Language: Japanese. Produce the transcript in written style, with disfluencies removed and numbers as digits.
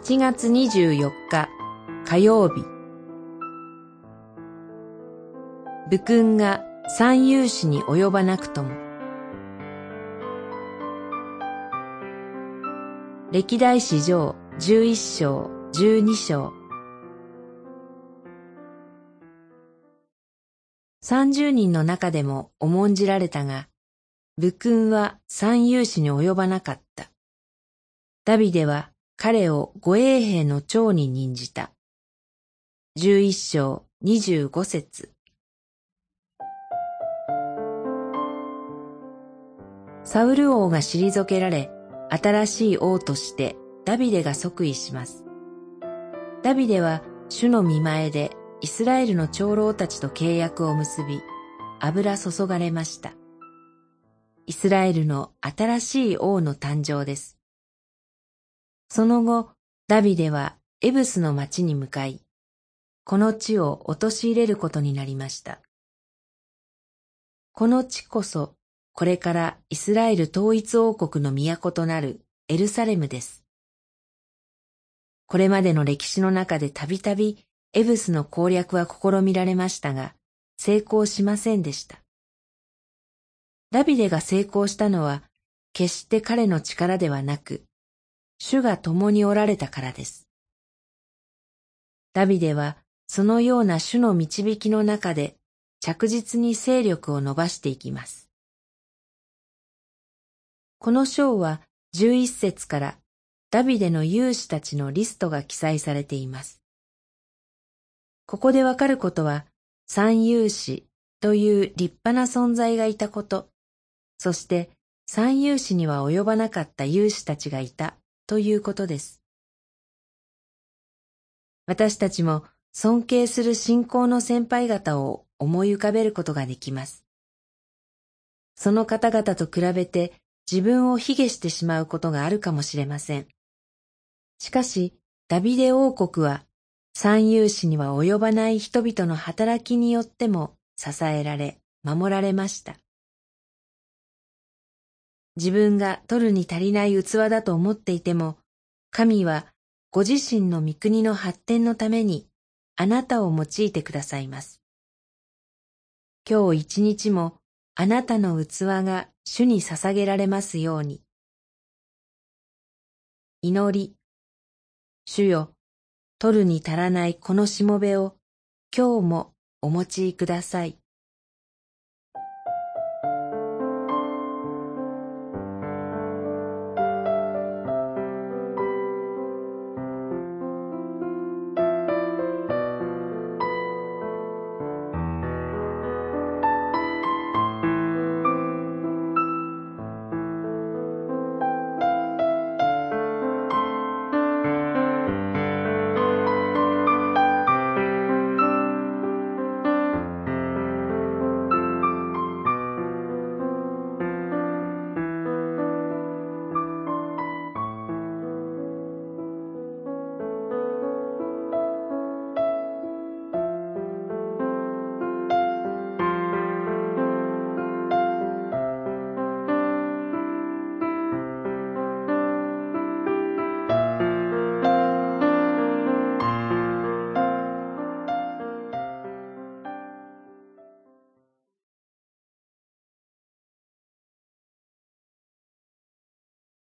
1月24日火曜日、武勲が三勇士に及ばなくとも。歴代史上11章12章。30人の中でも重んじられたが、武勲は三勇士に及ばなかった。ダビデは彼を護衛兵の長に任じた。11章25節。サウル王が退けられ、新しい王としてダビデが即位します。ダビデは主の御前でイスラエルの長老たちと契約を結び、油注がれました。イスラエルの新しい王の誕生です。その後、ダビデはエブスの町に向かい、この地を陥れることになりました。この地こそ、これからイスラエル統一王国の都となるエルサレムです。これまでの歴史の中でたびたび、エブスの攻略は試みられましたが、成功しませんでした。ダビデが成功したのは、決して彼の力ではなく、主が共におられたからです。ダビデは、そのような主の導きの中で、着実に勢力を伸ばしていきます。この章は、11節から、ダビデの勇士たちのリストが記載されています。ここでわかることは、三勇士という立派な存在がいたこと、そして三勇士には及ばなかった勇士たちがいたということです。私たちも尊敬する信仰の先輩方を思い浮かべることができます。その方々と比べて自分を卑下してしまうことがあるかもしれません。しかし、ダビデ王国は、三勇士には及ばない人々の働きによっても支えられ、守られました。自分が取るに足りない器だと思っていても、神はご自身の御国の発展のためにあなたを用いてくださいます。今日一日もあなたの器が主に捧げられますように。祈り。主よ、取るに足らないこのしもべを今日もお持ちください。